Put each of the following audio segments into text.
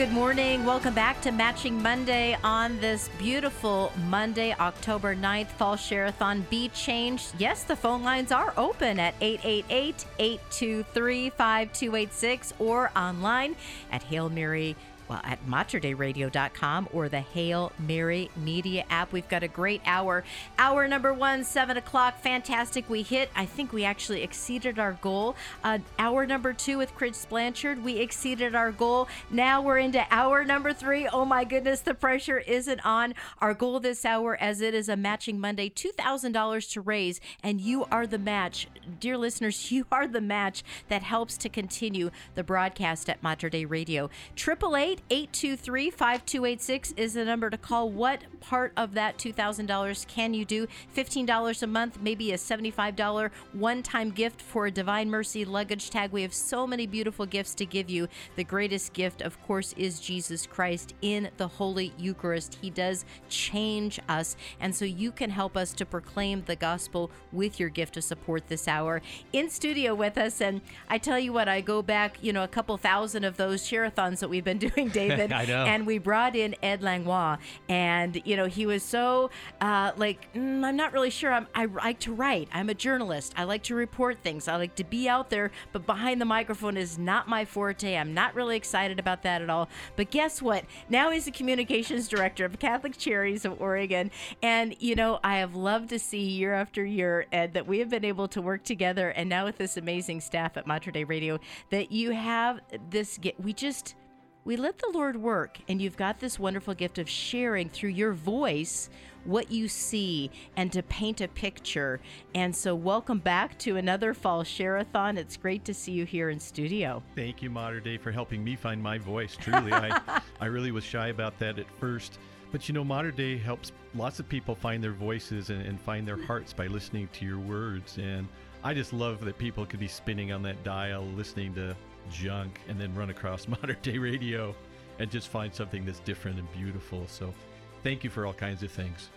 Good morning. Welcome back to Matching Monday on this beautiful Monday, October 9th, Fall Share-a-thon. Be changed. Yes, the phone lines are open at 888-823-5286 or online at at MaterDeiRadio.com or the Hail Mary Media app. We've got a great hour. Hour number one, 7 o'clock. Fantastic. We hit. I think we actually exceeded our goal. Hour number two with Chris Blanchard. We exceeded our goal. Now we're into hour number three. Oh, my goodness. The pressure isn't on. Our goal this hour, as it is a Matching Monday, $2,000 to raise. And you are the match. Dear listeners, you are the match that helps to continue the broadcast at Mater Dei Radio. 888-823-5286 is the number to call. What part of that $2,000 can you do? $15 a month, maybe a $75 one-time gift for a Divine Mercy luggage tag. We have so many beautiful gifts to give you. The greatest gift, of course, is Jesus Christ in the Holy Eucharist. He does change us, and so you can help us to proclaim the gospel with your gift of support this hour. In studio with us, and I tell you what, I go back, a couple thousand of those share-a-thons that we've been doing, David. I know. And we brought in Ed Langlois, and he was so I'm not really sure. I like to write. I'm a journalist. I like to report things. I like to be out there, but behind the microphone is not my forte. I'm not really excited about that at all. But guess what? Now he's the communications director of Catholic Charities of Oregon, and I have loved to see year after year, Ed, that we have been able to work together, and now with this amazing staff at Mater Dei Radio, that you have this. We let the Lord work, and you've got this wonderful gift of sharing through your voice what you see and to paint a picture. And so welcome back to another Fall Share-a-thon. It's great to see you here in studio. Thank you, Mater Dei, for helping me find my voice, truly. I really was shy about that at first. But Mater Dei helps lots of people find their voices and find their hearts by listening to your words. And I just love that people could be spinning on that dial, listening to junk, and then run across Mater Dei Radio and just find something that's different and beautiful. So thank you for all kinds of things.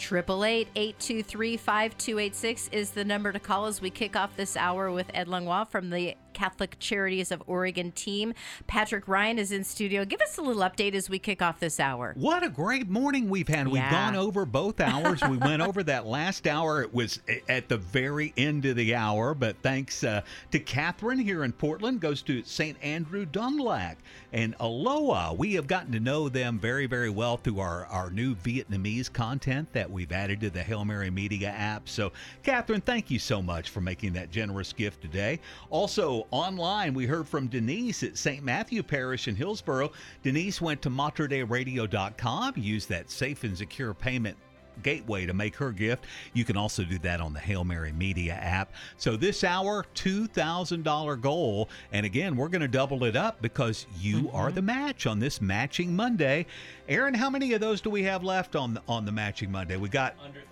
888-823-5286 is the number to call as we kick off this hour with Ed Langlois from the Catholic Charities of Oregon team. Patrick Ryan is in studio. Give us a little update as we kick off this hour. What a great morning we've had. Yeah. We've gone over both hours. We went over that last hour. It was at the very end of the hour, but thanks to Catherine here in Portland, goes to St. Andrew Dung-Lac and Aloha. We have gotten to know them very, very well through our new Vietnamese content that we've added to the Hail Mary Media app. So, Catherine, thank you so much for making that generous gift today. Also, online, we heard from Denise at St. Matthew Parish in Hillsboro. Denise went to MaterDeiRadio.com, used that safe and secure payment gateway to make her gift. You can also do that on the Hail Mary Media app. So this hour, $2,000 goal. And again, we're going to double it up because you are the match on this Matching Monday. Aaron, how many of those do we have left on the Matching Monday? We got under 30.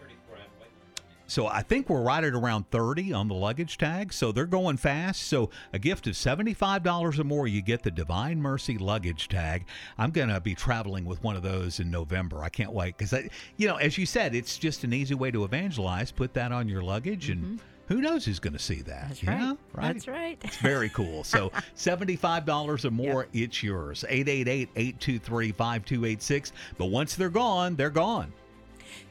So I think we're right at around 30 on the luggage tag, so they're going fast. So a gift of $75 or more, you get the Divine Mercy luggage tag. I'm going to be traveling with one of those in November. I can't wait because, as you said, it's just an easy way to evangelize. Put that on your luggage and who knows who's going to see that? That's right. Right. That's right. It's very cool. So $75 or more, It's yours. 888-823-5286. But once they're gone, they're gone.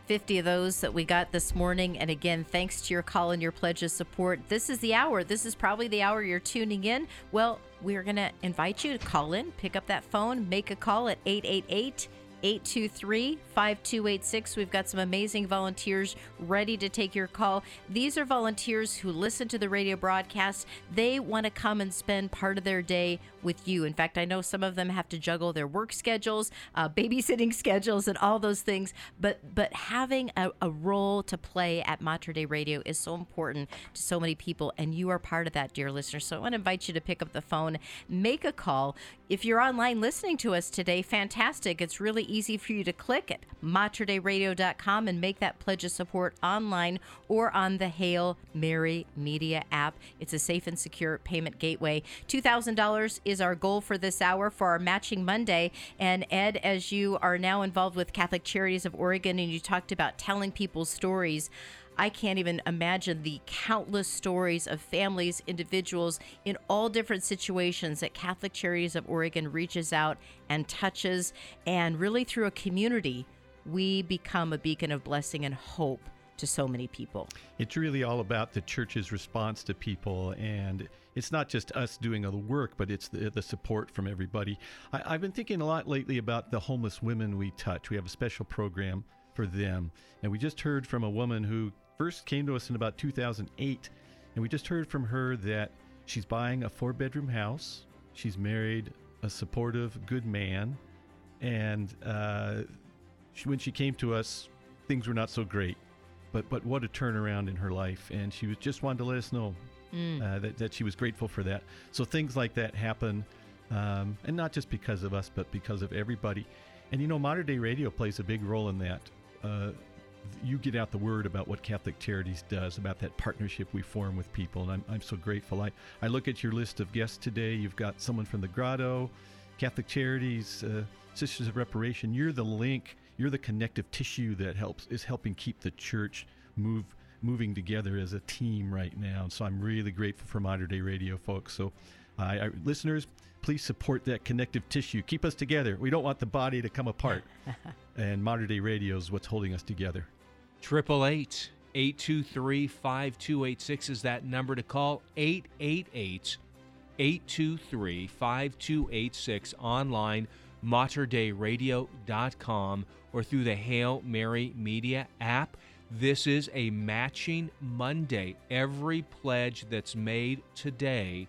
50 of those that we got this morning. And again, thanks to your call and your pledge of support. This is the hour. This is probably the hour you're tuning in. Well, we're going to invite you to call in, pick up that phone, make a call at 888-823-5286. We've got some amazing volunteers ready to take your call. These are volunteers who listen to the radio broadcast. They want to come and spend part of their day with you. In fact, I know some of them have to juggle their work schedules, babysitting schedules, and all those things. But having a role to play at Mater Dei Radio is so important to so many people, and you are part of that, dear listener. So I want to invite you to pick up the phone, make a call. If you're online listening to us today, fantastic. It's really easy for you to click at MaterDeiRadio.com and make that pledge of support online or on the Hail Mary Media app. It's a safe and secure payment gateway. $2,000 is our goal for this hour for our Matching Monday. And Ed, as you are now involved with Catholic Charities of Oregon and you talked about telling people stories, I can't even imagine the countless stories of families, individuals in all different situations that Catholic Charities of Oregon reaches out and touches. And really through a community, we become a beacon of blessing and hope to so many people. It's really all about the church's response to people, and it's not just us doing all the work, but it's the support from everybody. I've been thinking a lot lately about the homeless women we touch. We have a special program for them, and we just heard from a woman who first came to us in about 2008, and we just heard from her that she's buying a 4-bedroom house, she's married a supportive, good man, and when she came to us, things were not so great. But what a turnaround in her life. And she was just wanted to let us know that she was grateful for that. So things like that happen, and not just because of us, but because of everybody. And, you know, Mater Dei Radio plays a big role in that. You get out the word about what Catholic Charities does, about that partnership we form with people. And I'm so grateful. I look at your list of guests today. You've got someone from the Grotto, Catholic Charities, Sisters of Reparation. You're the link. You're the connective tissue that is helping keep the church moving together as a team right now. And so I'm really grateful for Mater Dei Radio, folks. So listeners, please support that connective tissue. Keep us together. We don't want the body to come apart. And Mater Dei Radio is what's holding us together. 888-823-5286 is that number to call. 888-823-5286 online. MaterDeiRadio.com or through the Hail Mary Media app. This is a matching Monday. Every pledge that's made today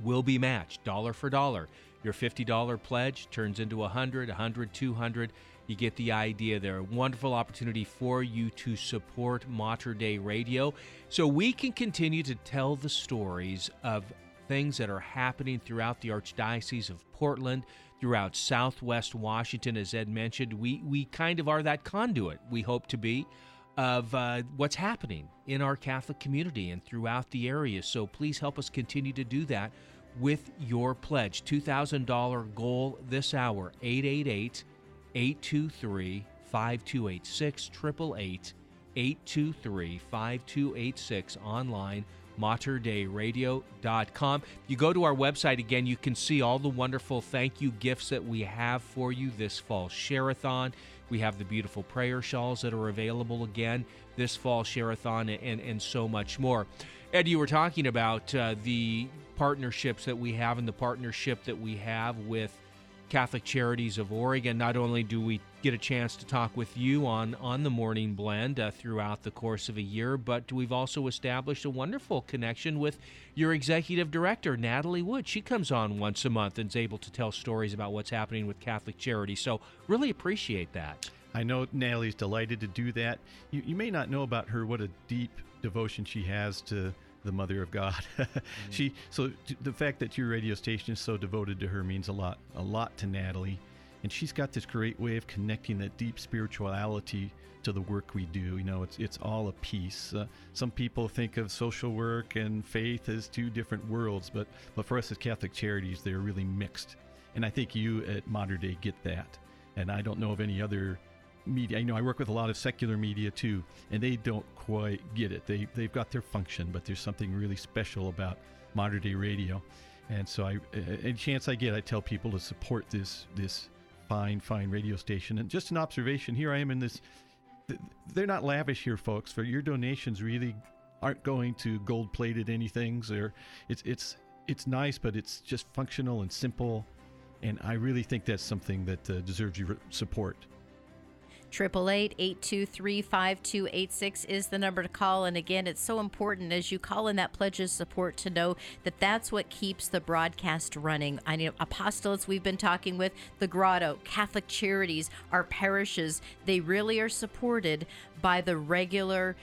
will be matched dollar for dollar. Your $50 pledge turns into $100, $100, $200. You get the idea there. A wonderful opportunity for you to support Mater Dei Radio so we can continue to tell the stories of things that are happening throughout the Archdiocese of Portland, throughout Southwest Washington. As Ed mentioned, we kind of are that conduit, we hope to be, of what's happening in our Catholic community and throughout the area. So please help us continue to do that with your pledge. $2,000 goal this hour, 888-823-5286, 888-823-5286 online. MaterDeiRadio.com. You go to our website again, you can see all the wonderful thank you gifts that we have for you this fall share-a-thon. We have the beautiful prayer shawls that are available again this fall share-a-thon and so much more. Ed, you were talking about the partnerships that we have and the partnership that we have with Catholic Charities of Oregon. Not only do we get a chance to talk with you on the Morning Blend throughout the course of a year, but we've also established a wonderful connection with your executive director, Natalie Wood. She comes on once a month and is able to tell stories about what's happening with Catholic Charities. So really appreciate that. I know Natalie's delighted to do that. You may not know about her, what a deep devotion she has to the Mother of God. The fact that your radio station is so devoted to her means a lot to Natalie. And she's got this great way of connecting that deep spirituality to the work we do. You know, it's all a piece. Some people think of social work and faith as two different worlds, but for us as Catholic Charities, they're really mixed. And I think you at Mater Dei get that. And I don't know of any other media. You know, I work with a lot of secular media too, and they don't quite get it. They've got their function, but there's something really special about Mater Dei Radio. And so any chance I get, I tell people to support this fine radio station. And just an observation, here I am in this, they're not lavish here, folks. For your donations really aren't going to gold-plated anything. It's nice, but it's just functional and simple, and I really think that's something that deserves your support. 888-823-5286 is the number to call. And again, it's so important as you call in that pledge of support to know that that's what keeps the broadcast running. I know apostolates we've been talking with, the Grotto, Catholic Charities, our parishes, they really are supported by the regular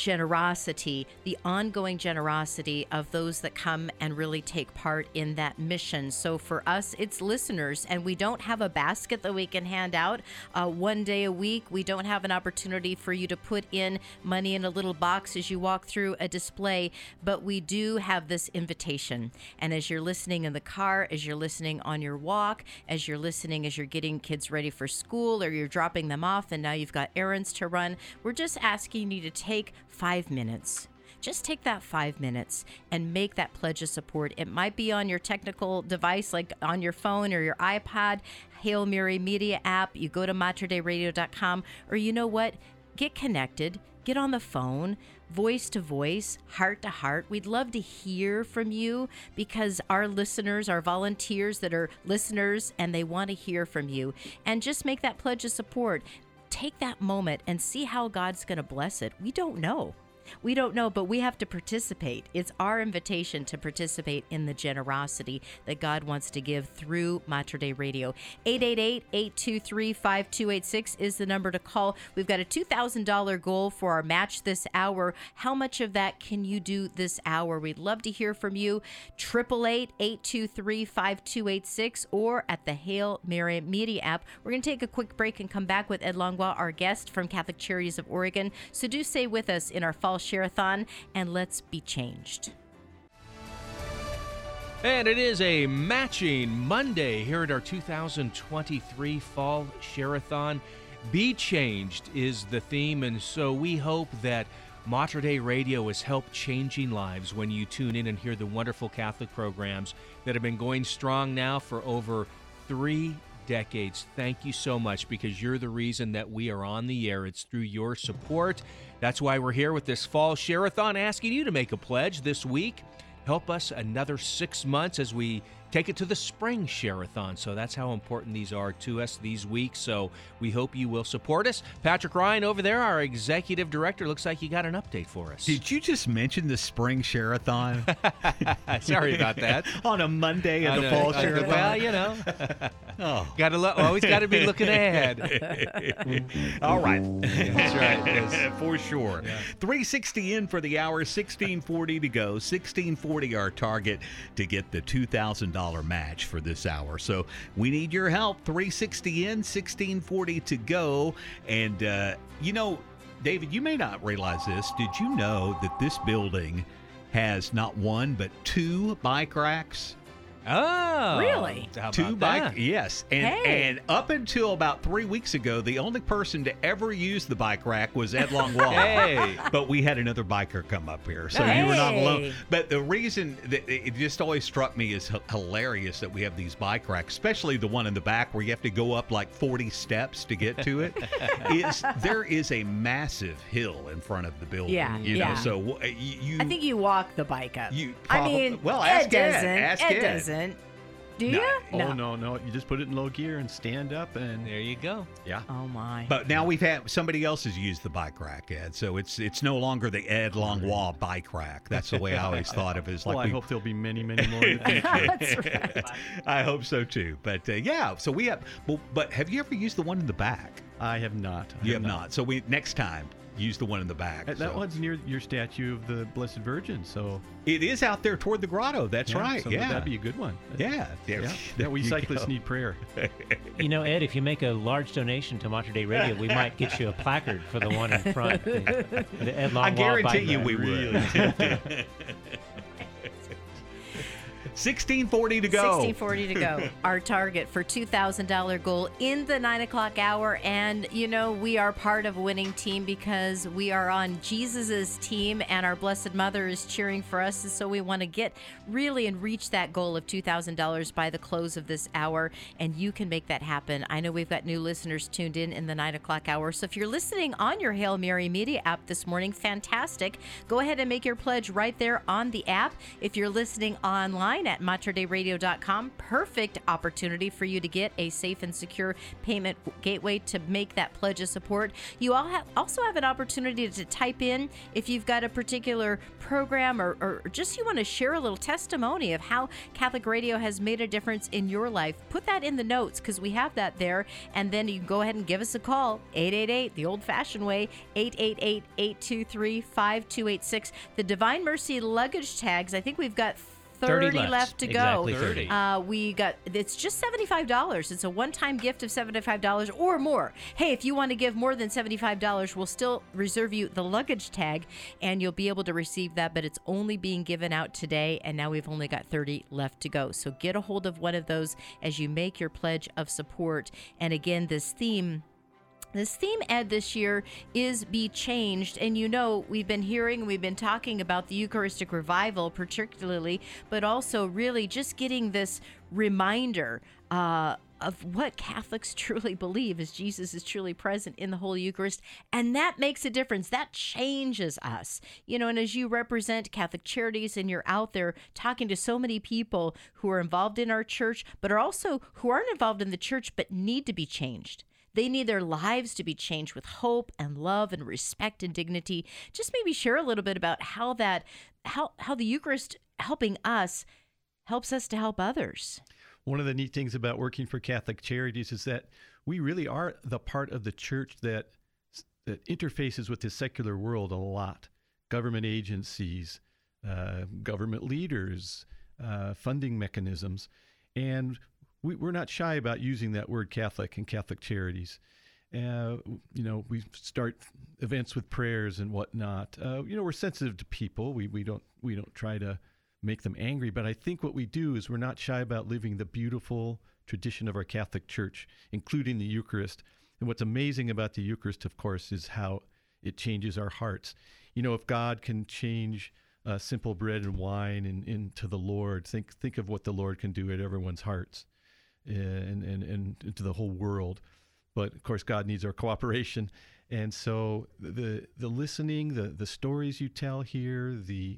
generosity, the ongoing generosity of those that come and really take part in that mission. So for us, it's listeners, and we don't have a basket that we can hand out one day a week. We don't have an opportunity for you to put in money in a little box as you walk through a display, but we do have this invitation. And as you're listening in the car, as you're listening on your walk, as you're listening as you're getting kids ready for school, or you're dropping them off and now you've got errands to run, we're just asking you to take 5 minutes. Just take that 5 minutes and make that pledge of support. It might be on your technical device, like on your phone or your iPod, Hail Mary Media app. You go to materdeiradio.com, or you know what? Get connected. Get on the phone, voice to voice, heart to heart. We'd love to hear from you, because our listeners, our volunteers that are listeners, and they want to hear from you. And just make that pledge of support. Take that moment and see how God's going to bless it. We don't know. We don't know, but we have to participate. It's our invitation to participate in the generosity that God wants to give through Mater Dei Radio. 888-823-5286 is the number to call. We've got a $2,000 goal for our match this hour. How much of that can you do this hour? We'd love to hear from you. 888-823-5286, or at the Hail Mary Media app. We're going to take a quick break and come back with Ed Langlois, our guest from Catholic Charities of Oregon. So do stay with us in our fall share-a-thon, and let's be changed. And it is a matching Monday here at our 2023 fall share-a-thon. Be changed is the theme, and so we hope that Mater Dei Radio has helped changing lives when you tune in and hear the wonderful Catholic programs that have been going strong now for over 3 decades. Thank you so much, because you're the reason that we are on the air. It's through your support. That's why we're here with this fall share-a-thon, asking you to make a pledge this week. Help us another 6 months as we take it to the spring share-a-thon. So that's how important these are to us these weeks. So we hope you will support us. Patrick Ryan over there, our executive director, looks like you got an update for us. Did you just mention the spring share-a-thon? Sorry about that. On a Monday in the fall share-a-thon. Well, you know. Oh. Always got to be looking ahead. All right. Yeah, that's right. Yes. For sure. Yeah. 360 in for the hour, 1640 to go, 1640 our target to get the $2,000 match for this hour. So we need your help. 360 in, 1640 to go. And, you know, David, you may not realize this. Did you know that this building has not one but two bike racks? Oh, really? Two bike, yes. And up until about 3 weeks ago, the only person to ever use the bike rack was Ed Langlois. Hey, but we had another biker come up here, so you were not alone. But the reason that it just always struck me is hilarious that we have these bike racks, especially the one in the back where you have to go up like 40 steps to get to it. There is a massive hill in front of the building. Yeah, you know, so you. I think you walk the bike up. Ask Ed. Do you? No. Oh, no. You just put it in low gear and stand up, and there you go. Yeah. Oh, my. But now we've had somebody else has used the bike rack, Ed, so it's no longer the Ed Langlois bike rack. That's the way I always thought of it. Well, I hope there'll be many, many more. That's right. I hope so, too. But, yeah, so we have – but have you ever used the one in the back? I have not. You have not. So next time. Use the one in the back. That one's near your statue of the Blessed Virgin, so it is out there toward the grotto. That's right. So that'd be a good one. We cyclists need prayer. You know, Ed, if you make a large donation to Mater Dei Radio, we might get you a placard for the one in front. The Ed Langlois. I guarantee you, we would. 1640 to go. 1640 to go. Our target for $2,000 goal in the 9 o'clock hour. And, you know, we are part of a winning team because we are on Jesus's team, and our Blessed Mother is cheering for us. And so we want to get really and reach that goal of $2,000 by the close of this hour. And you can make that happen. I know we've got new listeners tuned in the 9 o'clock hour. So if you're listening on your Hail Mary Media app this morning, fantastic. Go ahead and make your pledge right there on the app. If you're listening online, online at materdeiradio.com. Perfect opportunity for you to get a safe and secure payment gateway to make that pledge of support. You all have, also have an opportunity to type in if you've got a particular program or just you want to share a little testimony of how Catholic Radio has made a difference in your life. Put that in the notes because we have that there. And then you can go ahead and give us a call, 888, the old-fashioned way, 888-823-5286. The Divine Mercy luggage tags, I think we've got 30 left to go. Exactly 30. We got, it's just $75. It's a one-time gift of $75 or more. Hey, if you want to give more than $75, we'll still reserve you the luggage tag, and you'll be able to receive that, but it's only being given out today, and now we've only got 30 left to go. So get a hold of one of those as you make your pledge of support. And again, this theme, Ed, this year is Be Changed. And you know, we've been talking about the Eucharistic revival particularly, but also really just getting this reminder of what Catholics truly believe is Jesus is truly present in the Holy Eucharist. And that makes a difference. That changes us. You know, and as you represent Catholic Charities and you're out there talking to so many people who are involved in our church, but are also who aren't involved in the church, but need to be changed. They need their lives to be changed with hope and love and respect and dignity. Just maybe share a little bit about how the Eucharist helping us helps us to help others. One of the neat things about working for Catholic Charities is that we really are the part of the church that interfaces with the secular world a lot. Government agencies, government leaders, funding mechanisms, and we're not shy about using that word Catholic and Catholic Charities. You know, we start events with prayers and whatnot. You know, we're sensitive to people. We don't try to make them angry, but I think what we do is we're not shy about living the beautiful tradition of our Catholic Church, including the Eucharist. And what's amazing about the Eucharist, of course, is how it changes our hearts. You know, if God can change simple bread and wine into the Lord, think of what the Lord can do at everyone's hearts. And to the whole world. But of course, God needs our cooperation. And so the listening, the stories you tell here, the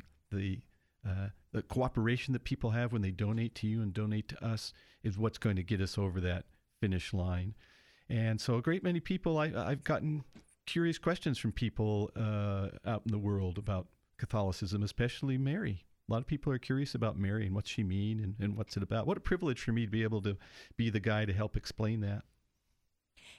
cooperation that people have when they donate to you and donate to us is what's going to get us over that finish line. And so a great many people, I've gotten curious questions from people out in the world about Catholicism, especially Mary. A lot of people are curious about Mary and what's she mean and what's it about. What a privilege for me to be able to be the guy to help explain that.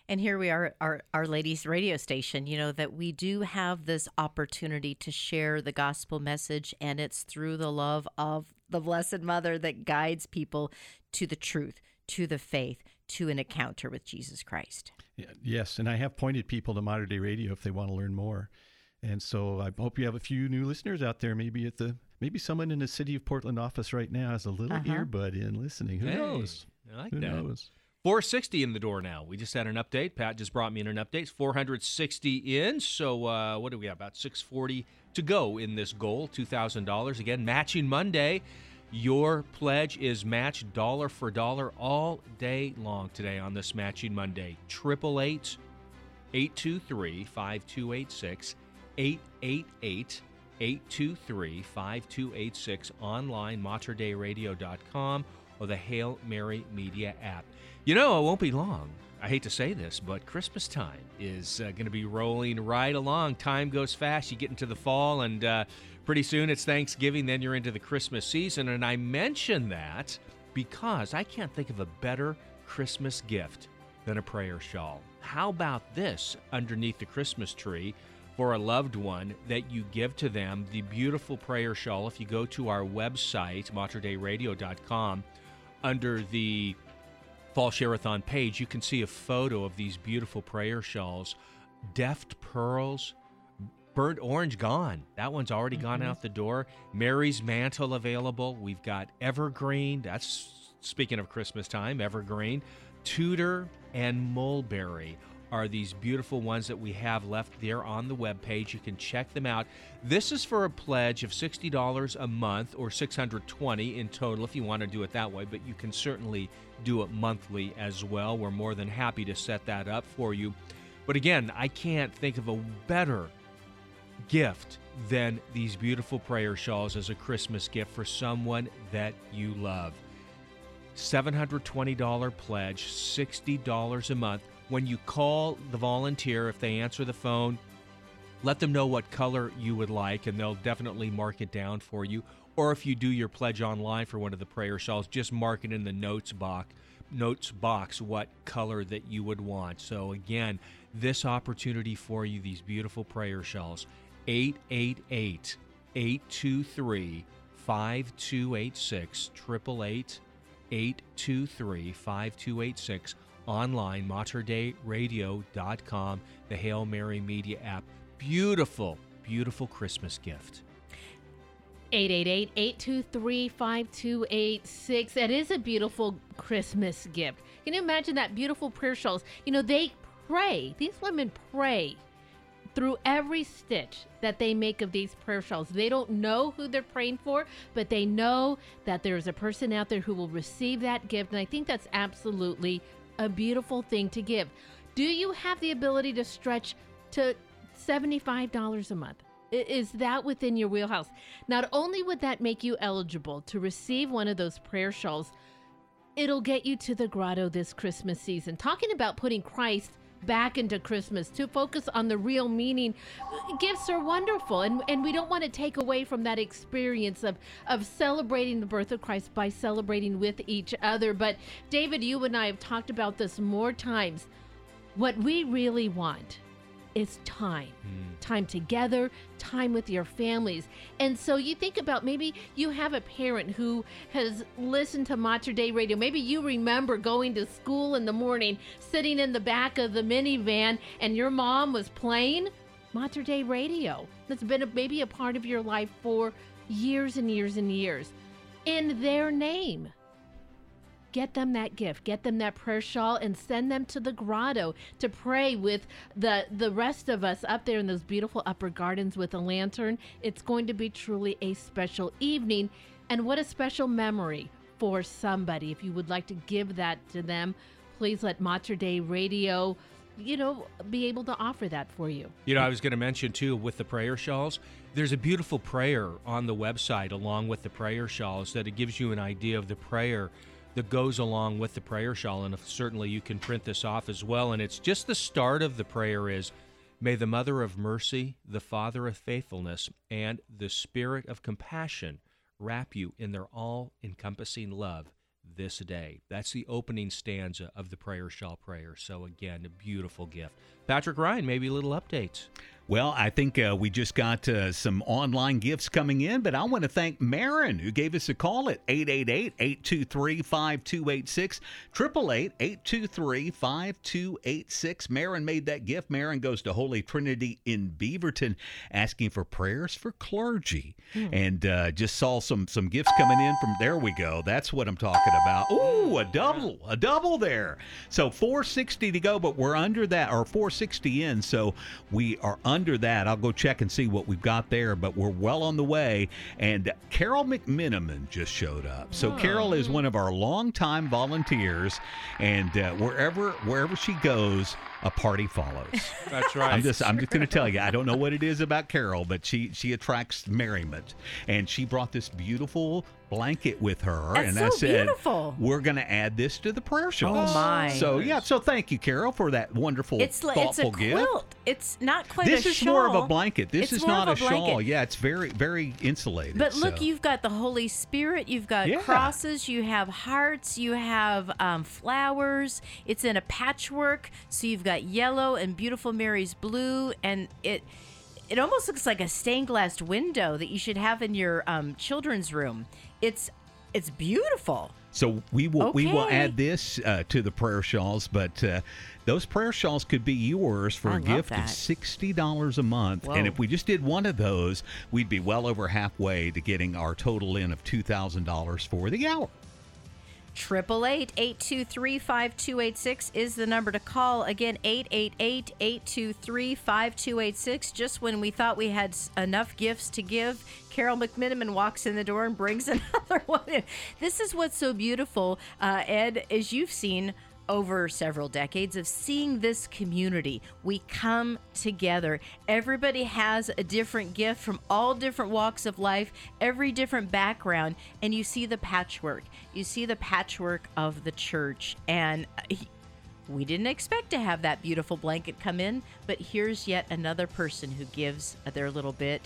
And here we are, Our Lady's radio station, you know, that we do have this opportunity to share the gospel message, and it's through the love of the Blessed Mother that guides people to the truth, to the faith, to an encounter with Jesus Christ. Yes, and I have pointed people to Mater Dei Radio if they want to learn more. And so I hope you have a few new listeners out there, Maybe someone in the City of Portland office right now has a little earbud in listening. Who knows? I like that. Who knows? 460 in the door now. We just had an update. Pat just brought me in an update. It's 460 in. So what do we have? About 640 to go in this goal, $2,000. Again, Matching Monday. Your pledge is matched dollar for dollar all day long today on this Matching Monday. 888-823-5286, 888 823-5286, online, materdeiradio.com, or the Hail Mary Media app. You know, it won't be long. I hate to say this, but Christmas time is going to be rolling right along. Time goes fast. You get into the fall, and pretty soon it's Thanksgiving. Then you're into the Christmas season. And I mention that because I can't think of a better Christmas gift than a prayer shawl. How about this underneath the Christmas tree? For a loved one that you give to them, the beautiful prayer shawl. If you go to our website, materdeiradio.com, under the Fall Share-a-thon page, you can see a photo of these beautiful prayer shawls. Deft pearls, burnt orange gone. That one's already gone out the door. Mary's mantle available. We've got evergreen. That's, speaking of Christmas time, evergreen. Tudor and mulberry are these beautiful ones that we have left there on the webpage. You can check them out. This is for a pledge of $60 a month or $620 in total if you want to do it that way, but you can certainly do it monthly as well. We're more than happy to set that up for you. But again, I can't think of a better gift than these beautiful prayer shawls as a Christmas gift for someone that you love. $720 pledge, $60 a month. When you call the volunteer, if they answer the phone, let them know what color you would like, and they'll definitely mark it down for you. Or if you do your pledge online for one of the prayer shawls, just mark it in the notes box what color that you would want. So again, this opportunity for you, these beautiful prayer shawls, 888-823-5286, 888-823-5286, online, materdeiradio.com, the Hail Mary Media app. Beautiful, beautiful Christmas gift. 888-823-5286. That is a beautiful Christmas gift. Can you imagine that? Beautiful prayer shawls. You know, they pray. These women pray through every stitch that they make of these prayer shawls. They don't know who they're praying for, but they know that there's a person out there who will receive that gift. And I think that's absolutely a beautiful thing to give. Do you have the ability to stretch to $75 a month? Is that within your wheelhouse? Not only would that make you eligible to receive one of those prayer shawls, it'll get you to the Grotto this Christmas season. Talking about putting Christ back into Christmas to focus on the real meaning. Gifts are wonderful, and we don't want to take away from that experience of celebrating the birth of Christ by celebrating with each other. But David, you and I have talked about this more times. What we really want is time. Time together, time with your families. And so you think about, maybe you have a parent who has listened to Mater Dei Radio. Maybe you remember going to school in the morning, sitting in the back of the minivan, and your mom was playing Mater Dei Radio. That's been maybe a part of your life for years and years and years. In their name, get them that gift, get them that prayer shawl, and send them to the Grotto to pray with the rest of us up there in those beautiful upper gardens with a lantern. It's going to be truly a special evening, and what a special memory for somebody. If you would like to give that to them, please let Mater Dei Radio, you know, be able to offer that for you. You know, I was going to mention too, with the prayer shawls, there's a beautiful prayer on the website along with the prayer shawls that it gives you an idea of the prayer that goes along with the prayer shawl, and certainly you can print this off as well. And it's just the start of the prayer is, "May the Mother of Mercy, the Father of Faithfulness, and the Spirit of Compassion wrap you in their all-encompassing love this day." That's the opening stanza of the prayer shawl prayer. So again, a beautiful gift. Patrick Ryan, maybe little updates. Well, I think we just got some online gifts coming in, but I want to thank Marin, who gave us a call at 888-823-5286, 888-823-5286. Marin made that gift. Marin goes to Holy Trinity in Beaverton, asking for prayers for clergy, and just saw some gifts coming in from, there we go, that's what I'm talking about. Ooh, a double there. So 460 to go, but we're under that, or 460 in, so we are under that. I'll go check and see what we've got there, but we're well on the way. And Carol McMenamin just showed up. So Carol is one of our longtime volunteers, and wherever she goes, a party follows. That's right. I'm just going to tell you, I don't know what it is about Carol, but she attracts merriment, and she brought this beautiful blanket with her. That's, and so I said, beautiful, we're going to add this to the prayer shawls. Oh my! So yeah, so thank you, Carol, for that wonderful, thoughtful gift. It's a quilt. Gift. It's not quite this a shawl. This is more of a blanket. This is not a shawl. Yeah, it's very, very insulated. But look, you've got the Holy Spirit. You've got crosses. You have hearts. You have flowers. It's in a patchwork, so you've got yellow and beautiful Mary's blue, and it almost looks like a stained glass window that you should have in your children's room. It's beautiful. So we will add this to the prayer shawls, but those prayer shawls could be yours for a gift of $60 a month. Whoa. And if we just did one of those, we'd be well over halfway to getting our total in of $2,000 for the hour. 888-823-5286 is the number to call. Again, 888-823-5286. Just when we thought we had enough gifts to give, Carol McMenamin walks in the door and brings another one in. This is what's so beautiful, Ed, as you've seen over several decades of seeing this community. We come together. Everybody has a different gift from all different walks of life, every different background, and you see the patchwork. You see the patchwork of the church. And we didn't expect to have that beautiful blanket come in, but here's yet another person who gives their little bit,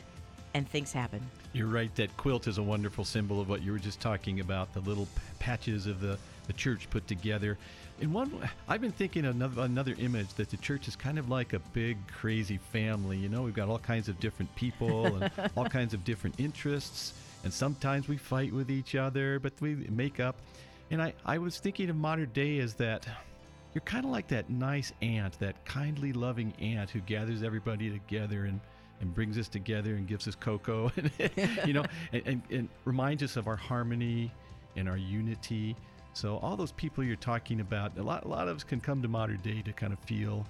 and things happen. You're right. That quilt is a wonderful symbol of what you were just talking about, the little patches of the church put together. And one, I've been thinking another image that the church is kind of like a big, crazy family. You know, we've got all kinds of different people and all kinds of different interests. And sometimes we fight with each other, but we make up. And I was thinking of modern day as that you're kind of like that nice aunt, that kindly, loving aunt who gathers everybody together and brings us together and gives us cocoa, and, you know, and reminds us of our harmony and our unity. So all those people you're talking about, a lot of us can come to modern day to kind of feel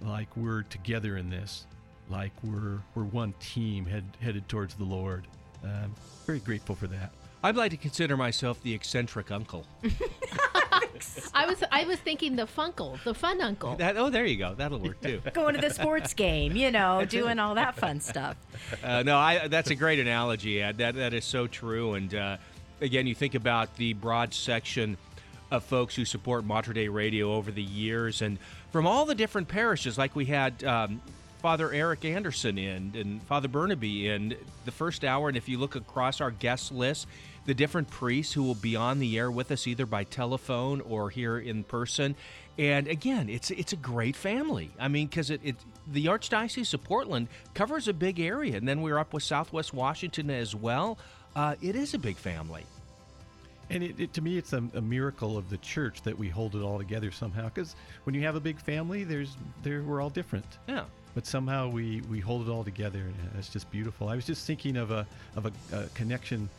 like we're together in this, like we're one team headed towards the Lord. I'm very grateful for that. I'd like to consider myself the eccentric uncle. I was thinking the funkle, the fun uncle. There you go. That'll work too. Going to the sports game, you know, doing all that fun stuff. That's a great analogy, Ed. That is so true. And again, you think about the broad section of folks who support Mater Dei Radio over the years, and from all the different parishes, like we had Father Eric Anderson in, and Father Burnaby in the first hour. And if you look across our guest list, the different priests who will be on the air with us either by telephone or here in person. And again, it's a great family. I mean, because the Archdiocese of Portland covers a big area, and then we're up with Southwest Washington as well. It is a big family. And to me, it's a miracle of the church that we hold it all together somehow, because when you have a big family, we're all different. Yeah. But somehow we hold it all together, and it's just beautiful. I was just thinking of a connection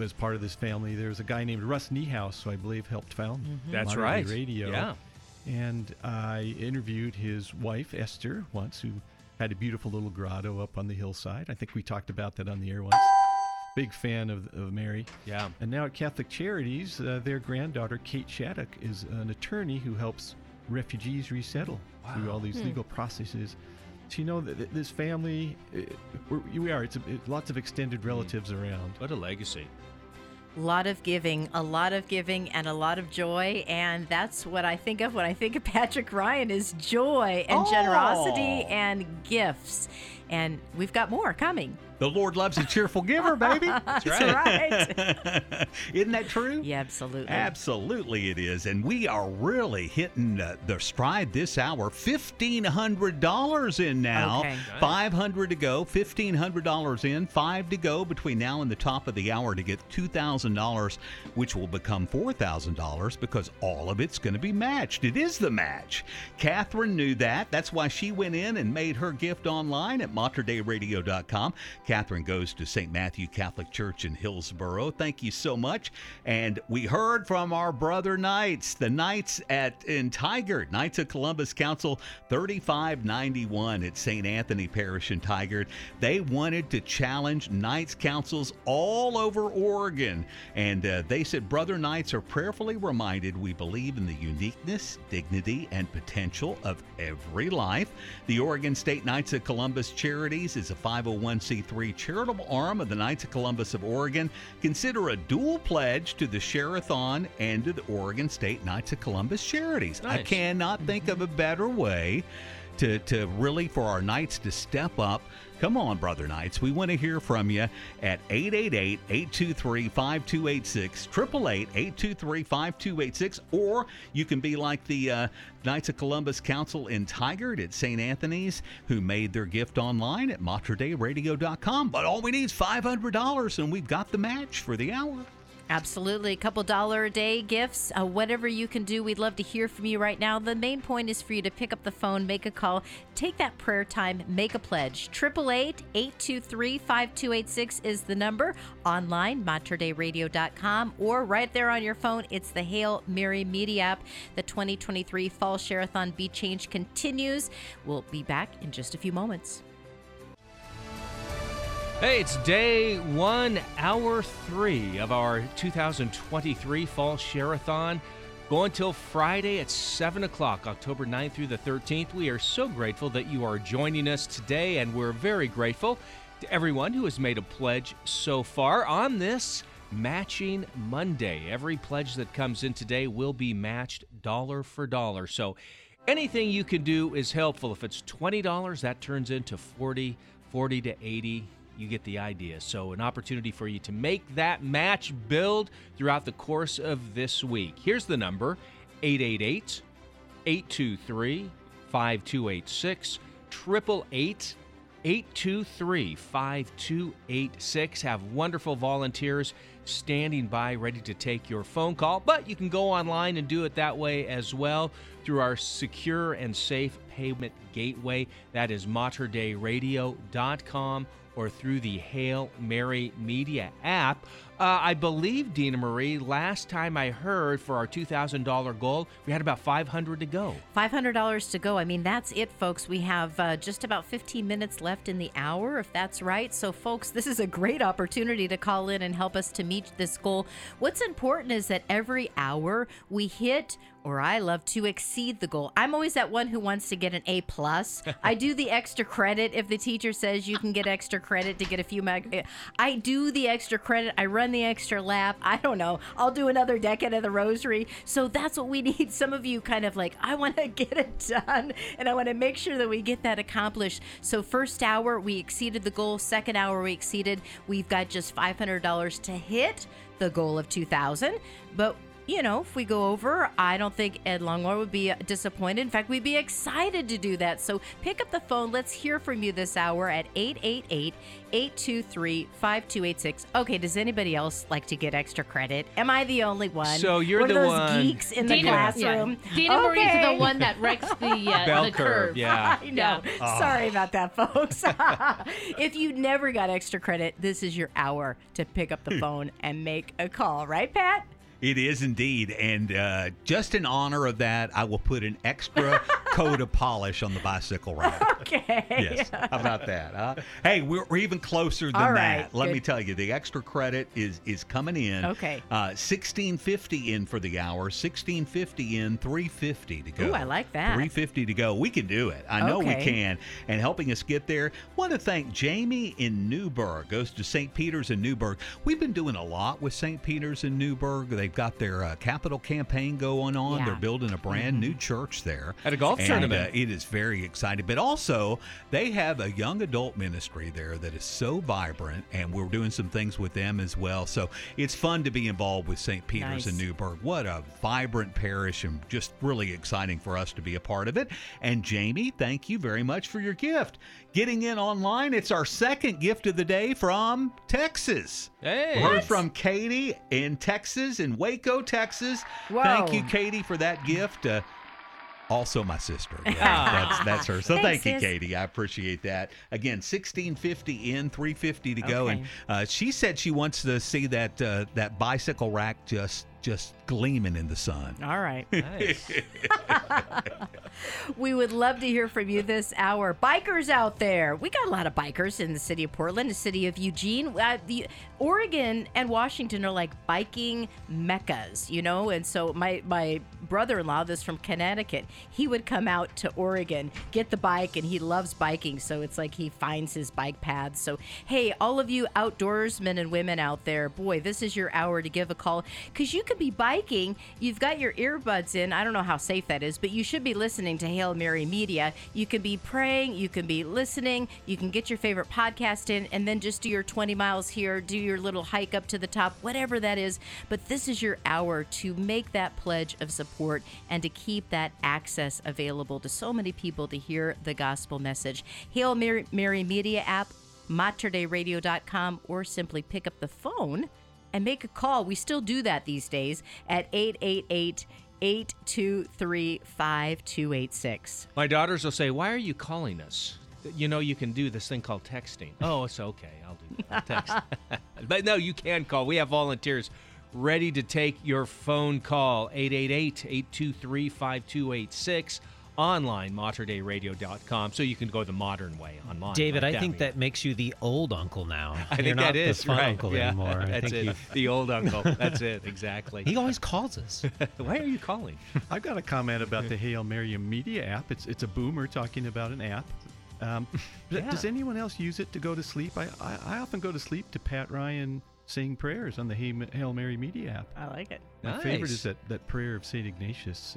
as part of this family. There was a guy named Russ Niehaus, who I believe helped found That's Mater Dei Radio. Yeah. And I interviewed his wife, Esther, once, who had a beautiful little grotto up on the hillside. I think we talked about that on the air once. Big fan of Mary. Yeah. And now at Catholic Charities, their granddaughter, Kate Shattuck, is an attorney who helps refugees resettle through all these legal processes. So, you know, this family, lots of extended relatives around. What a legacy. A lot of giving, and a lot of joy. And that's what I think of when I think of Patrick Ryan, is joy and generosity and gifts. And we've got more coming. The Lord loves a cheerful giver, baby. That's right. That's right. Isn't that true? Yeah, absolutely. Absolutely it is. And we are really hitting the stride this hour. $1,500 in now. Okay. $500 to go. $1,500 in. $5 to go between now and the top of the hour to get $2,000, which will become $4,000 because all of it's going to be matched. It is the match. Catherine knew that. That's why she went in and made her gift online at MaterDeiRadio.com. Catherine goes to St. Matthew Catholic Church in Hillsboro. Thank you so much. And we heard from our brother Knights, the Knights in Tigard, Knights of Columbus Council 3591 at St. Anthony Parish in Tigard. They wanted to challenge Knights councils all over Oregon. And they said, brother Knights are prayerfully reminded we believe in the uniqueness, dignity, and potential of every life. The Oregon State Knights of Columbus Charities is a 501c3 charitable arm of the Knights of Columbus of Oregon. Consider a dual pledge to the Share-a-thon and to the Oregon State Knights of Columbus Charities. Nice. I cannot think of a better way to really for our Knights to step up. Come on, brother Knights. We want to hear from you at 888-823-5286, 888-823-5286, or you can be like the Knights of Columbus Council in Tigard at St. Anthony's, who made their gift online at MaterDeiRadio.com. But all we need is $500, and we've got the match for the hour. Absolutely. A couple $1 a day gifts, whatever you can do. We'd love to hear from you right now. The main point is for you to pick up the phone, make a call, take that prayer time, make a pledge. 888-823-5286 is the number. Online, MaterDeiRadio.com, or right there on your phone, it's the Hail Mary Media app. The 2023 Fall Share-a-thon Be Changed continues. We'll be back in just a few moments. Hey, it's day 1, hour 3 of our 2023 Fall Share-a-thon. Go until Friday at 7 o'clock, October 9th through the 13th. We are so grateful that you are joining us today, and we're very grateful to everyone who has made a pledge so far on this Matching Monday. Every pledge that comes in today will be matched dollar for dollar. So anything you can do is helpful. If it's $20, that turns into $40 to $80. You get the idea. So an opportunity for you to make that match build throughout the course of this week. Here's the number, 888-823-5286, 888-823-5286. Have wonderful volunteers standing by ready to take your phone call, but you can go online and do it that way as well through our secure and safe payment gateway. That is MaterDeiRadio.com, or through the Hail Mary Media app. I believe, Dina Marie, last time I heard for our $2,000 goal, we had about $500 to go. $500 to go. I mean, that's it, folks. We have just about 15 minutes left in the hour, if that's right. So, folks, this is a great opportunity to call in and help us to meet this goal. What's important is that every hour we hit, or I love to exceed the goal. I'm always that one who wants to get an A+. I do the extra credit if the teacher says you can get extra credit to get a few I do the extra credit. I run the extra lap. I don't know. I'll do another decade of the rosary. So that's what we need. Some of you kind of like, I want to get it done, and I want to make sure that we get that accomplished. So first hour, we exceeded the goal. Second hour, we exceeded. We've got just $500 to hit the goal of $2,000. But you know, if we go over, I don't think Ed Langlois would be disappointed. In fact, we'd be excited to do that. So pick up the phone. Let's hear from you this hour at 888-823-5286. Okay, does anybody else like to get extra credit? Am I the only one? So you're the one. One of those geeks in the classroom. Yeah. Dina Marie's the one that wrecks the curve. Yeah. I know. Oh. Sorry about that, folks. If you never got extra credit, this is your hour to pick up the phone and make a call. Right, Pat? It is indeed, and just in honor of that, I will put an extra coat of polish on the bicycle ride. Okay. Yes, how about that? Hey, we're even closer than that. Let me tell you, the extra credit is coming in. Okay. $16.50 in for the hour, $16.50 in, $3.50 to go. Ooh, I like that. $3.50 to go. We can do it. I know we can. And helping us get there, want to thank Jamie in Newburgh. Goes to St. Peter's in Newburgh. We've been doing a lot with St. Peter's in Newburgh. They've got their capital campaign going on. Yeah. They're building a brand new church there. At a golf tournament. It is very exciting. But also, they have a young adult ministry there that is so vibrant, and we're doing some things with them as well. So it's fun to be involved with St. Peter's in Newburgh. What a vibrant parish, and just really exciting for us to be a part of it. And Jamie, thank you very much for your gift. Getting in online, it's our second gift of the day from Texas. Hey. We're from Katie in Texas, in Waco, Texas. Whoa. Thank you, Katie, for that gift. Also my sister. Yeah, that's her. So thanks, thank you, Katie. I appreciate that. Again, $16.50 in, $3.50 to go. And she said she wants to see that that bicycle rack just gleaming in the sun. All right. Nice. We would love to hear from you this hour. Bikers out there. We got a lot of bikers in the city of Portland, the city of Eugene. Oregon and Washington are like biking meccas, you know? And so my brother-in-law, this from Connecticut, he would come out to Oregon, get the bike, and he loves biking. So it's like he finds his bike paths. So, hey, all of you outdoorsmen and women out there, boy, this is your hour to give a call, because you could be biking, you've got your earbuds in. I don't know how safe that is, but you should be listening to Hail Mary Media. You can be praying, you can be listening, you can get your favorite podcast in, and then just do your 20 miles here, do your little hike up to the top, whatever that is. But this is your hour to make that pledge of support and to keep that access available to so many people to hear the gospel message. Hail Mary Media app, MaterDeiRadio.com, or simply pick up the phone and make a call. We still do that these days at 888-823-5286. My daughters will say, why are you calling us? You know, you can do this thing called texting. Oh, it's okay. I'll do that. I'll text. But no, you can call. We have volunteers ready to take your phone call. 888-823-5286. online, materdeiradio.com, so you can go the modern way online. David, like I think that makes you the old uncle now. You're not the fun uncle anymore. The old uncle. That's it, exactly. He always calls us. Why are you calling? I've got a comment about the Hail Mary Media app. It's a boomer talking about an app. Does anyone else use it to go to sleep? I often go to sleep to Pat Ryan saying prayers on the Hail Mary Media app. I like it. My favorite is that prayer of St. Ignatius.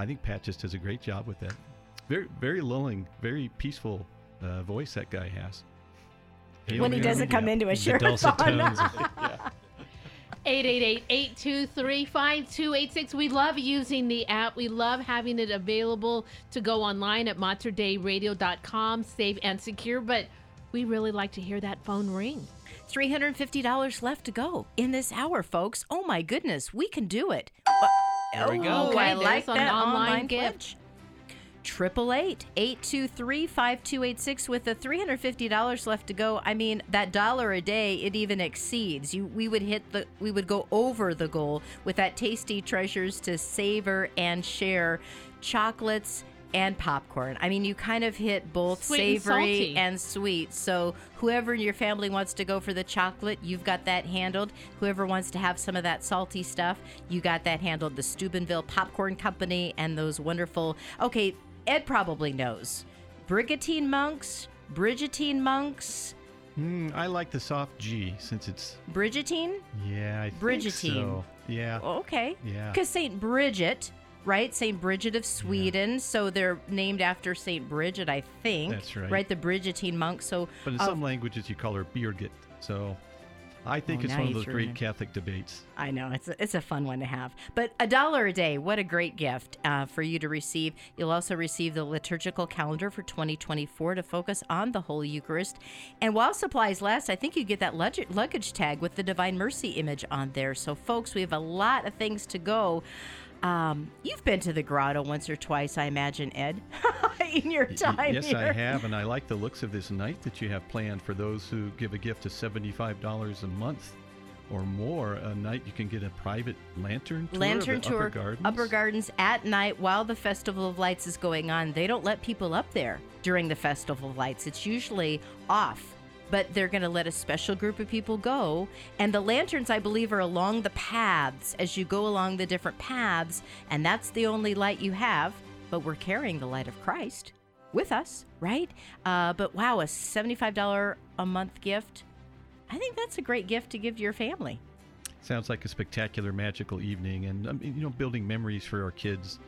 I think Pat just does a great job with that. Very, very lulling, very peaceful voice that guy has. When he doesn't come into a shirt on. 888-823-5286. We love using the app. We love having it available to go online at materdeiradio.com, safe and secure, but we really like to hear that phone ring. $350 left to go in this hour, folks. Oh, my goodness. We can do it. There we go. Okay, I like that online gift. 888-823-5286 with the $350 left to go. I mean, that dollar a day, it even exceeds. We would go over the goal with that tasty treasures to savor and share chocolates and popcorn. I mean, you kind of hit both sweet savory and sweet. So whoever in your family wants to go for the chocolate, you've got that handled. Whoever wants to have some of that salty stuff, you got that handled. The Steubenville Popcorn Company and those wonderful, okay, Ed probably knows, Brigittine Monks. I like the soft G since it's... Brigittine? Yeah, I think so. Yeah. Okay. Yeah. Because St. Bridget... Right, St. Bridget of Sweden, so they're named after St. Bridget, I think. That's right. Right, the Brigittine Monks. So, but in some languages, you call her Birgit. So I think it's one of those great Catholic debates. I know, it's a fun one to have. But $1 a day, what a great gift for you to receive. You'll also receive the liturgical calendar for 2024 to focus on the Holy Eucharist. And while supplies last, I think you get that luggage tag with the Divine Mercy image on there. So, folks, we have a lot of things to go. You've been to the Grotto once or twice, I imagine, Ed, in your time here. Yes, I have, and I like the looks of this night that you have planned for those who give a gift of $75 a month or more. A night you can get a private lantern tour of the Upper Gardens at night while the Festival of Lights is going on. They don't let people up there during the Festival of Lights. It's usually off. But they're going to let a special group of people go. And the lanterns, I believe, are along the paths as you go along the different paths. And that's the only light you have. But we're carrying the light of Christ with us, right? But wow, a $75 a month gift. I think that's a great gift to give to your family. Sounds like a spectacular, magical evening. And, building memories for our kids.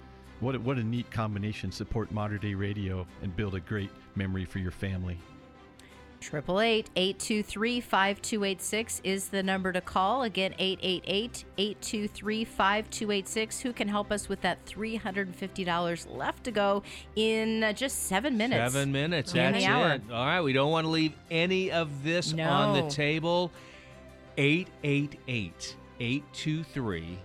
What a neat combination. Support Modern Day Radio and build a great memory for your family. 888-823-5286 is the number to call. Again, 888-823-5286. Who can help us with that $350 left to go in just 7 minutes? 7 minutes, that's it. All right, we don't want to leave any of this on the table. 888-823-5286,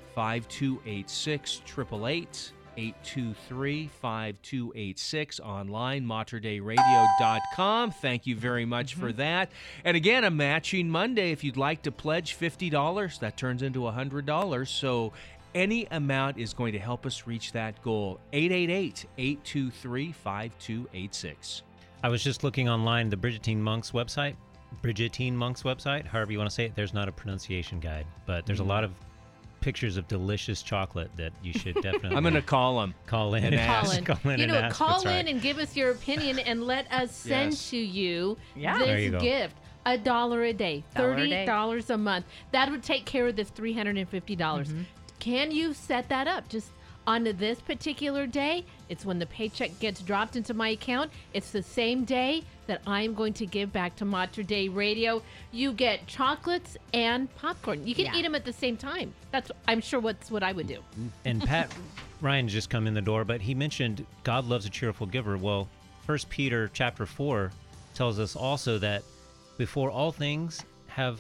888-823-5286, online, materdeiradio.com. Thank you very much for that. And again, a matching Monday. If you'd like to pledge $50, that turns into $100. So any amount is going to help us reach that goal. 888-823-5286. I was just looking online, the Brigittine Monks website, however you want to say it. There's not a pronunciation guide, but there's a lot of pictures of delicious chocolate that you should definitely... I'm going to call them. Call in and give us your opinion and let us send to you this gift. $1 a day, $30 a month. That would take care of this $350. Can you set that up? Just on this particular day, it's when the paycheck gets dropped into my account. It's the same day that I'm going to give back to Mater Dei Radio. You get chocolates and popcorn. You can eat them at the same time. That's what I would do. And Pat Ryan's just come in the door, but he mentioned God loves a cheerful giver. Well, 1 Peter chapter 4 tells us also that before all things, have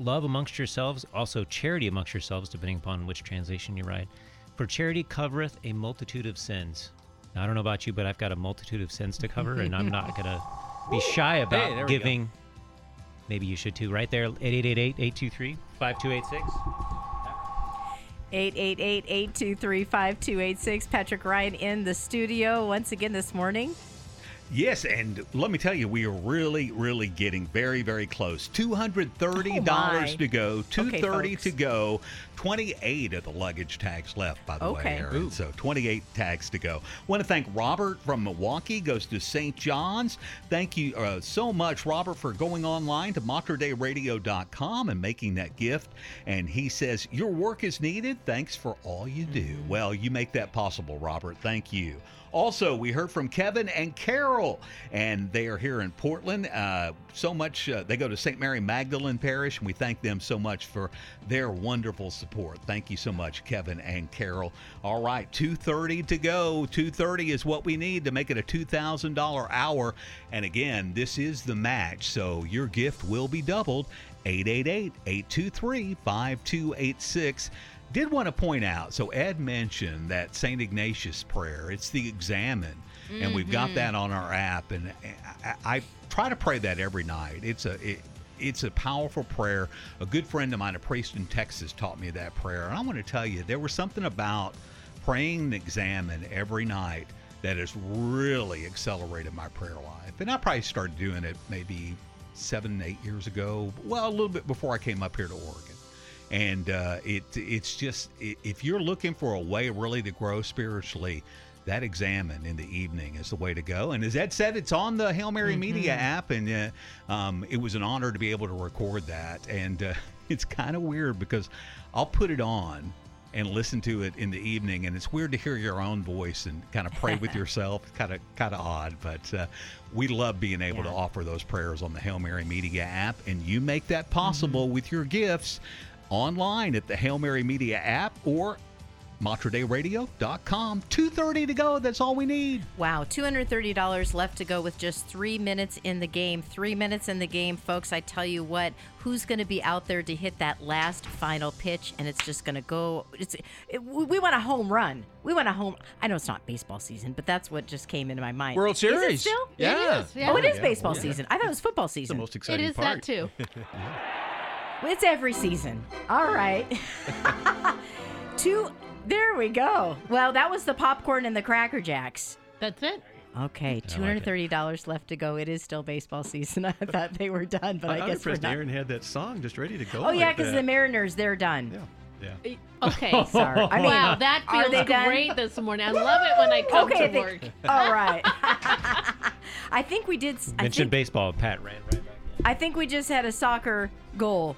love amongst yourselves, also charity amongst yourselves, depending upon which translation you write. For charity covereth a multitude of sins. Now, I don't know about you, but I've got a multitude of sins to cover, and I'm not going to be shy about giving. Maybe you should too. Right there, 888-823-5286. 888-823-5286. Patrick Ryan in the studio once again this morning. Yes, and let me tell you, we are really, really getting very, very close. $230 to go, $230 to go, 28 of the luggage tags left, by the way, Aaron. Ooh. So 28 tags to go. Want to thank Robert from Milwaukee, goes to St. John's. Thank you so much, Robert, for going online to materdeiradio.com and making that gift. And he says, your work is needed. Thanks for all you do. Well, you make that possible, Robert. Thank you. Also, we heard from Kevin and Carol, and they are here in Portland. So much. They go to St. Mary Magdalene Parish, and we thank them so much for their wonderful support. Thank you so much, Kevin and Carol. All right, 2:30 to go. 2:30 is what we need to make it a $2,000 hour. And again, this is the match, so your gift will be doubled. 888-823-5286. Did want to point out, so Ed mentioned that St. Ignatius prayer, it's the Examen, and we've got that on our app, and I try to pray that every night. It's a powerful prayer. A good friend of mine, a priest in Texas, taught me that prayer, and I want to tell you, there was something about praying the Examen every night that has really accelerated my prayer life, and I probably started doing it maybe 7, 8 years ago, well, a little bit before I came up here to Oregon. And it's just if you're looking for a way really to grow spiritually, that Examen in the evening is the way to go. And as Ed said, it's on the Hail Mary Media app, and it was an honor to be able to record that. And it's kind of weird because I'll put it on and listen to it in the evening, and it's weird to hear your own voice and kind of pray with yourself. Kind of odd, but we love being able to offer those prayers on the Hail Mary Media app, and you make that possible with your gifts. Online at the Hail Mary Media app or materdeiradio.com. 2:30 to go. That's all we need. Wow. $230 left to go with just 3 minutes in the game. 3 minutes in the game, folks. I tell you what, who's going to be out there to hit that last final pitch? And it's just going to go. We want a home run. We want a home. I know it's not baseball season, but that's what just came into my mind. World Series. Is it still? Yeah. It is. Yeah. Oh, it is baseball season. I thought it was football season. It's the most exciting part. It is that, too. It's every season. All right. There we go. Well, that was the popcorn and the Cracker Jacks. That's it. Okay, $230 left to go. It is still baseball season. I thought they were done, but I guess we're not. Aaron had that song just ready to go. Oh, yeah, because the Mariners, they're done. Yeah. Yeah. Okay. Sorry. I mean, wow, that feels great this morning. I love it when I come to work. All right. I think we did. Mentioned baseball. Pat ran right back in. I think we just had a soccer goal.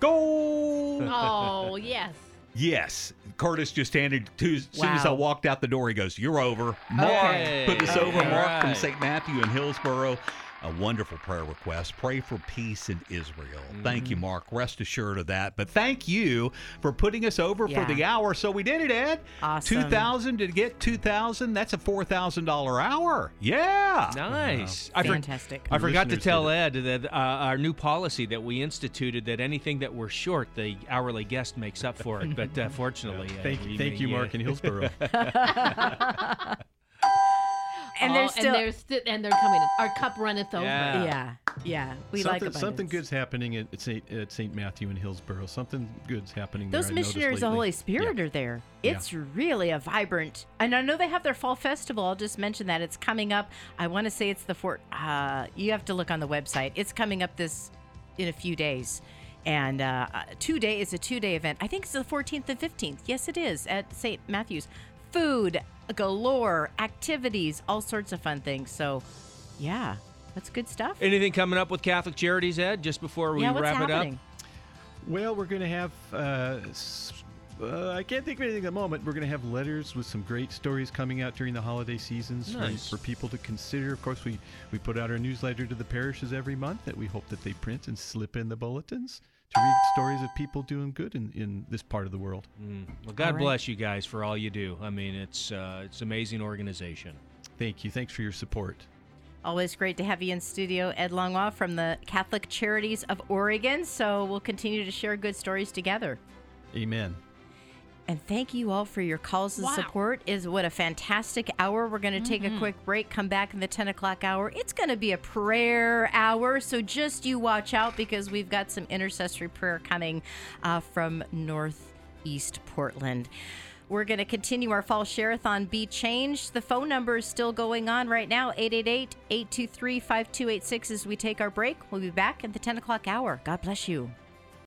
Goal! Oh, yes. Yes. Curtis just handed to as soon as I walked out the door, he goes, you're over. Mark, put us over. Mark from St. Matthew in Hillsboro. A wonderful prayer request. Pray for peace in Israel. Thank you, Mark. Rest assured of that. But thank you for putting us over for the hour. So we did it, Ed. Awesome. 2,000 to get 2,000. That's a $4,000 hour. Yeah. Nice. Wow. Fantastic. I forgot to tell Ed that our new policy that we instituted that anything that we're short, the hourly guest makes up for it. But fortunately, thank you, Mark in Hillsboro. And they're coming. Our cup runneth over. Yeah, yeah. We like abundance. Something good's happening at St. Matthew in Hillsboro. Something good's happening. Those missionaries of the Holy Spirit are there. It's really a vibrant. And I know they have their fall festival. I'll just mention that it's coming up. I want to say it's the you have to look on the website. It's coming up in a few days. And it's a 2-day event. I think it's the 14th and 15th. Yes, it is at St. Matthew's. Food galore, activities, all sorts of fun things. So, yeah, that's good stuff. Anything coming up with Catholic Charities, Ed, just before we wrap it up? Well, we're going to have, I can't think of anything at the moment. We're going to have letters with some great stories coming out during the holiday seasons for people to consider. Of course, we put out our newsletter to the parishes every month that we hope that they print and slip in the bulletins. To read stories of people doing good in this part of the world. Well, God bless you guys for all you do. I mean, it's an amazing organization. Thank you. Thanks for your support. Always great to have you in studio, Ed Langlois from the Catholic Charities of Oregon. So we'll continue to share good stories together. Amen. And thank you all for your calls and support. What a fantastic hour. We're going to take a quick break, come back in the 10 o'clock hour. It's going to be a prayer hour, so just you watch out because we've got some intercessory prayer coming from North East Portland. We're going to continue our fall share-a-thon, Be Changed. The phone number is still going on right now, 888-823-5286 as we take our break. We'll be back at the 10 o'clock hour. God bless you.